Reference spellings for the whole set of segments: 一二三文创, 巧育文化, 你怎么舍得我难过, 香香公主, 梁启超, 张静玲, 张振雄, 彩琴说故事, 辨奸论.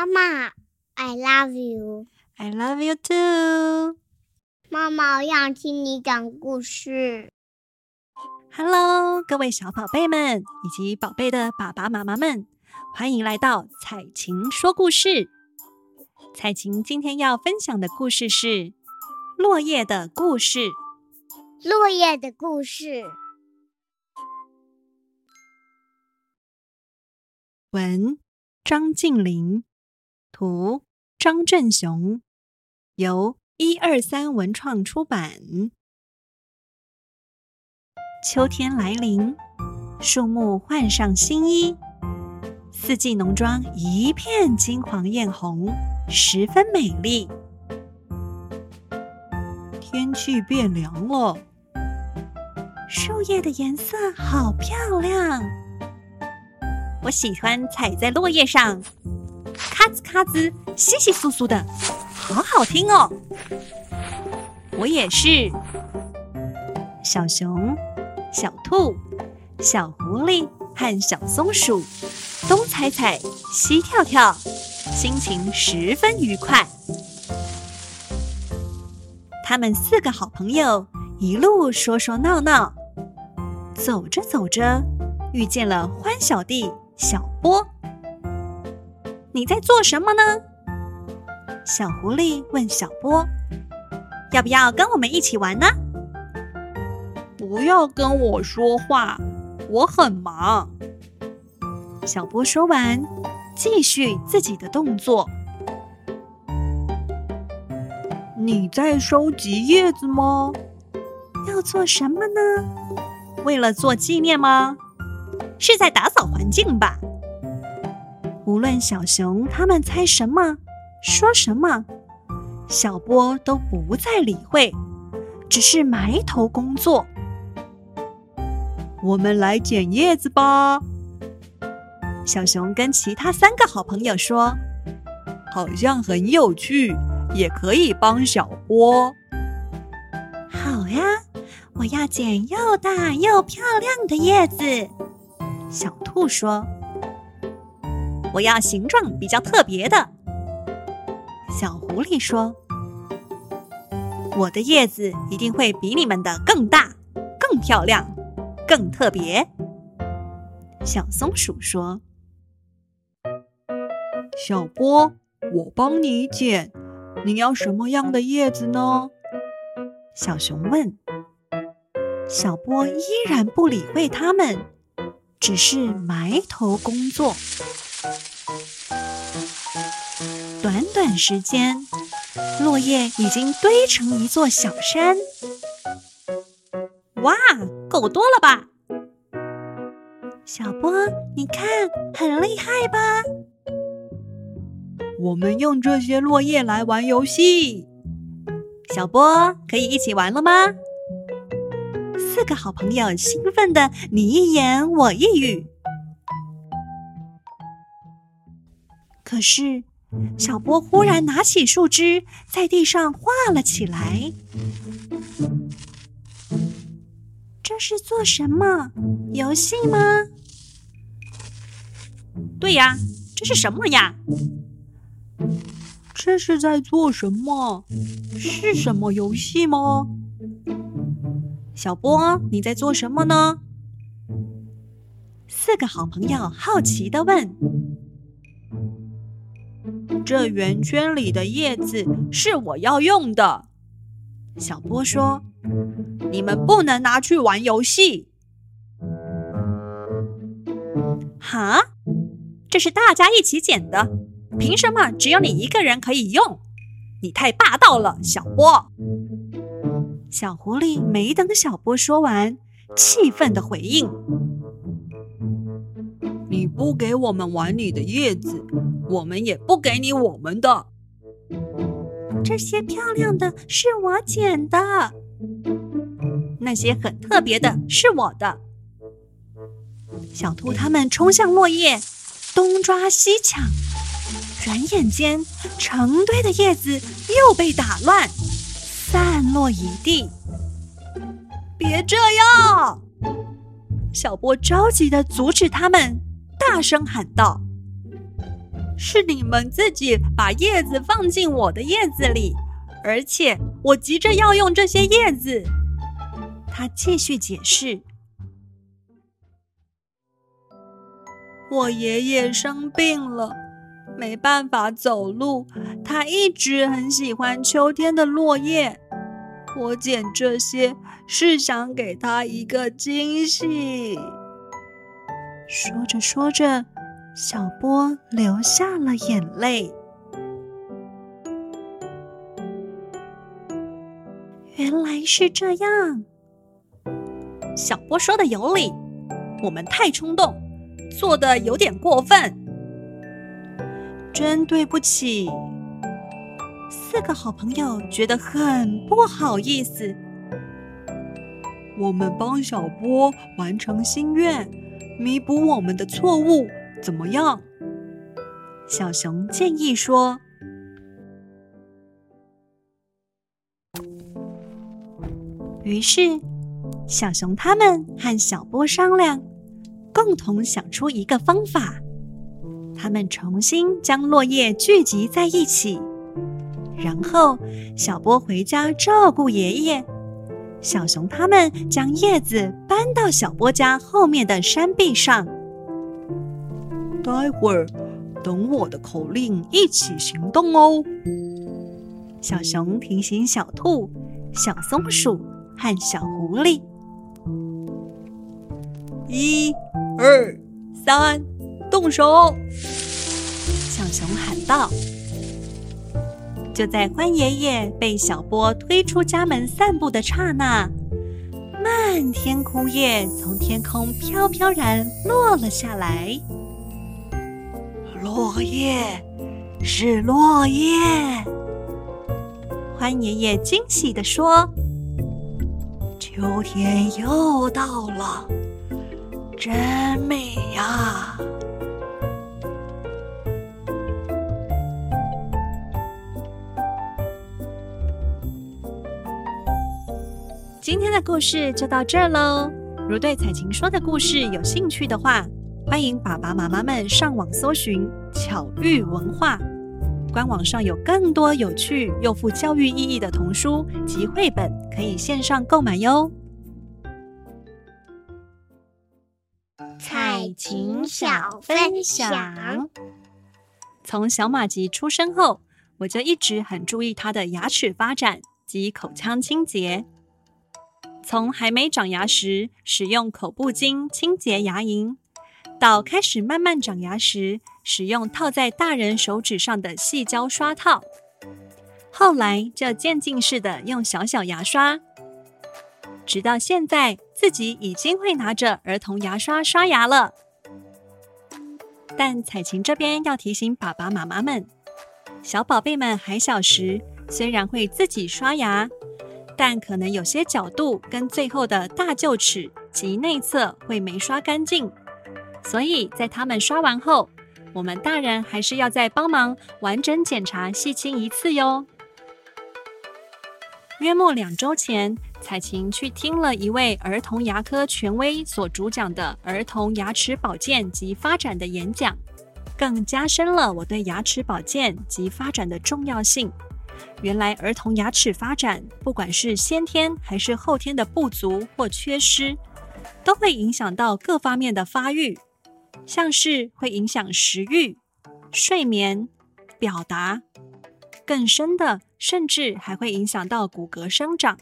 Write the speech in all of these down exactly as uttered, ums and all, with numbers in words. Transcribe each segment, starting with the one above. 妈妈 I love you I love you too 妈妈，我想听你讲故事。 Hello 各位小宝贝们以及宝贝的爸爸妈妈们，欢迎来到彩琴说故事。彩琴今天要分享的故事是落叶的故事。落叶的故事。文张静玲，图张振雄，由一二三文创出版。秋天来临，树木换上新衣，四季农庄一片金黄艳红，十分美丽。天气变凉了，树叶的颜色好漂亮，我喜欢踩在落叶上，咔吱咔吱，稀稀疏疏的，好好听哦。我也是。小熊、小兔、小狐狸和小松鼠东踩踩西跳跳，心情十分愉快。他们四个好朋友一路说说闹闹，走着走着遇见了欢小弟小波。你在做什么呢？小狐狸问小波，要不要跟我们一起玩呢？不要跟我说话，我很忙。小波说完继续自己的动作。你在收集叶子吗？要做什么呢？为了做纪念吗？是在打扫环境吧。无论小熊他们猜什么说什么，小波都不再理会，只是埋头工作。我们来捡叶子吧。小熊跟其他三个好朋友说，好像很有趣，也可以帮小波。好呀，我要捡又大又漂亮的叶子。小兔说，我要形状比较特别的。小狐狸说，我的叶子一定会比你们的更大，更漂亮，更特别。小松鼠说，小波，我帮你捡，你要什么样的叶子呢？小熊问。小波依然不理会他们，只是埋头工作。短短时间，落叶已经堆成一座小山。哇，够多了吧？小波，你看，很厉害吧？我们用这些落叶来玩游戏。小波，可以一起玩了吗？四个好朋友兴奋地你一言我一语。可是，小波忽然拿起树枝，在地上画了起来。这是做什么？游戏吗？对呀，这是什么呀？这是在做什么？是什么游戏吗？小波，你在做什么呢？四个好朋友好奇地问。这圆圈里的叶子是我要用的。小波说，你们不能拿去玩游戏。哈？这是大家一起捡的，凭什么只有你一个人可以用？你太霸道了，小波。小狐狸没等小波说完，气愤地回应，你不给我们玩你的叶子，我们也不给你我们的。这些漂亮的是我捡的，那些很特别的是我的。小兔他们冲向落叶，东抓西抢，转眼间成堆的叶子又被打乱，散落一地。别这样！小波着急地阻止他们，大声喊道，是你们自己把叶子放进我的叶子里，而且我急着要用这些叶子。他继续解释，我爷爷生病了，没办法走路，他一直很喜欢秋天的落叶。我捡这些是想给他一个惊喜。说着说着，小波流下了眼泪。原来是这样。小波说的有理，我们太冲动，做得有点过分。真对不起。四个好朋友觉得很不好意思。我们帮小波完成心愿，弥补我们的错误，怎么样？小熊建议说。于是，小熊他们和小波商量，共同想出一个方法。他们重新将落叶聚集在一起，然后小波回家照顾爷爷，小熊他们将叶子搬到小波家后面的山壁上。待会儿等我的口令一起行动哦。小熊提醒小兔、小松鼠和小狐狸。一、二、三，动手！小熊喊道。就在欢爷爷被小波推出家门散步的刹那，漫天枯叶从天空飘飘然落了下来。落叶，是落叶！欢爷爷惊喜地说：“秋天又到了，真美呀！”今天的故事就到这儿喽。如对彩琴说的故事有兴趣的话，欢迎爸爸妈妈们上网搜寻巧育文化，官网上有更多有趣又富教育意义的童书及绘本，可以线上购买哟。彩琴小分享。从小马吉出生后，我就一直很注意他的牙齿发展及口腔清洁。从还没长牙时，使用口部巾清洁牙龈，到开始慢慢长牙时，使用套在大人手指上的细胶刷套，后来就渐进式的用小小牙刷，直到现在自己已经会拿着儿童牙刷刷牙了。但彩琴这边要提醒爸爸妈妈们，小宝贝们还小时，虽然会自己刷牙，但可能有些角度跟最后的大臼齿及内侧会没刷干净，所以在他们刷完后，我们大人还是要再帮忙完整检查细清一次哟。约莫两周前，彩琴去听了一位儿童牙科权威所主讲的儿童牙齿保健及发展的演讲，更加深了我对牙齿保健及发展的重要性。原来儿童牙齿发展，不管是先天还是后天的不足或缺失，都会影响到各方面的发育，像是会影响食欲、睡眠、表达，更深的甚至还会影响到骨骼生长。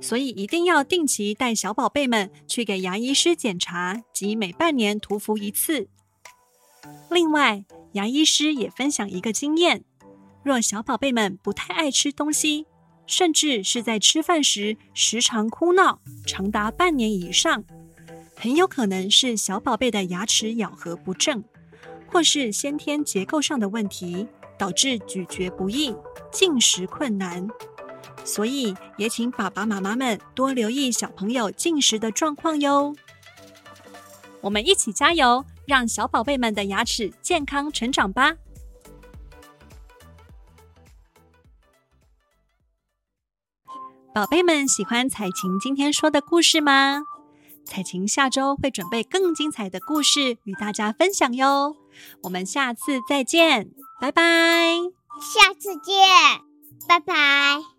所以一定要定期带小宝贝们去给牙医师检查及每半年涂氟一次。另外，牙医师也分享一个经验，若小宝贝们不太爱吃东西，甚至是在吃饭时时常哭闹，长达半年以上，很有可能是小宝贝的牙齿咬合不正，或是先天结构上的问题，导致咀嚼不易、进食困难。所以也请爸爸妈妈们多留意小朋友进食的状况哟。我们一起加油，让小宝贝们的牙齿健康成长吧！宝贝们喜欢彩琴今天说的故事吗？彩琴下周会准备更精彩的故事与大家分享哟。我们下次再见，拜拜。下次见，拜拜。